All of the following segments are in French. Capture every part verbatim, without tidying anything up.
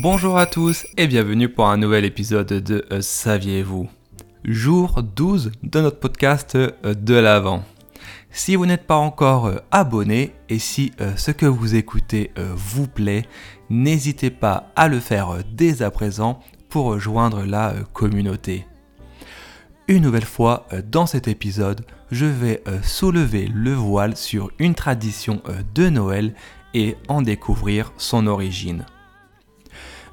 Bonjour à tous et bienvenue pour un nouvel épisode de euh, Saviez-vous? Jour douze de notre podcast euh, de l'Avent. Si vous n'êtes pas encore euh, abonné et si euh, ce que vous écoutez euh, vous plaît, n'hésitez pas à le faire euh, dès à présent pour rejoindre la euh, communauté. Une nouvelle fois, euh, dans cet épisode, je vais euh, soulever le voile sur une tradition euh, de Noël et en découvrir son origine.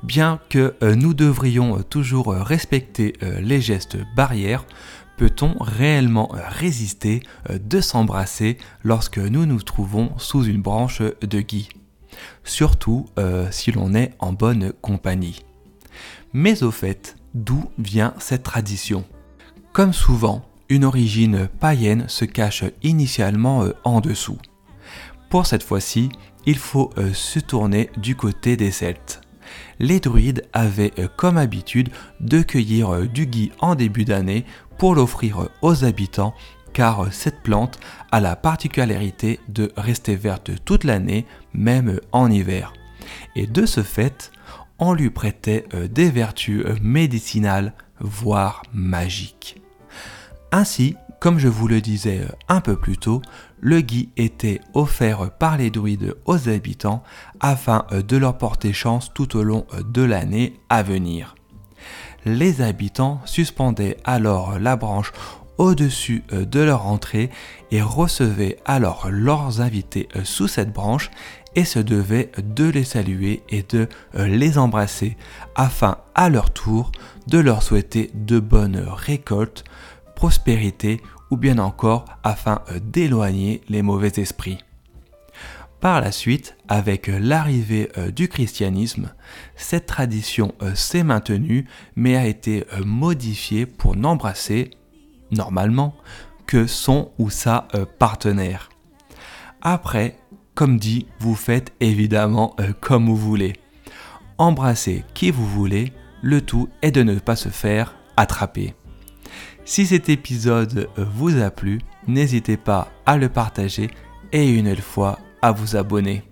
Bien que euh, nous devrions euh, toujours euh, respecter euh, les gestes barrières, peut-on réellement euh, résister euh, de s'embrasser lorsque nous nous trouvons sous une branche euh, de gui? Surtout euh, si l'on est en bonne compagnie. Mais au fait, d'où vient cette tradition? Comme souvent, une origine païenne se cache initialement euh, en dessous. Pour cette fois-ci, il faut euh, se tourner du côté des Celtes. Les druides avaient comme habitude de cueillir du gui en début d'année pour l'offrir aux habitants, car cette plante a la particularité de rester verte toute l'année, même en hiver. Et de ce fait, on lui prêtait des vertus médicinales, voire magiques. Ainsi, comme je vous le disais un peu plus tôt, le gui était offert par les druides aux habitants afin de leur porter chance tout au long de l'année à venir. Les habitants suspendaient alors la branche au-dessus de leur entrée et recevaient alors leurs invités sous cette branche et se devaient de les saluer et de les embrasser afin à leur tour de leur souhaiter de bonnes récoltes, prospérité ou bien encore afin d'éloigner les mauvais esprits. Par la suite, avec l'arrivée du christianisme, cette tradition s'est maintenue mais a été modifiée pour n'embrasser, normalement, que son ou sa partenaire. Après, comme dit, vous faites évidemment comme vous voulez. Embrassez qui vous voulez, le tout est de ne pas se faire attraper. Si cet épisode vous a plu, n'hésitez pas à le partager et une nouvelle fois à vous abonner.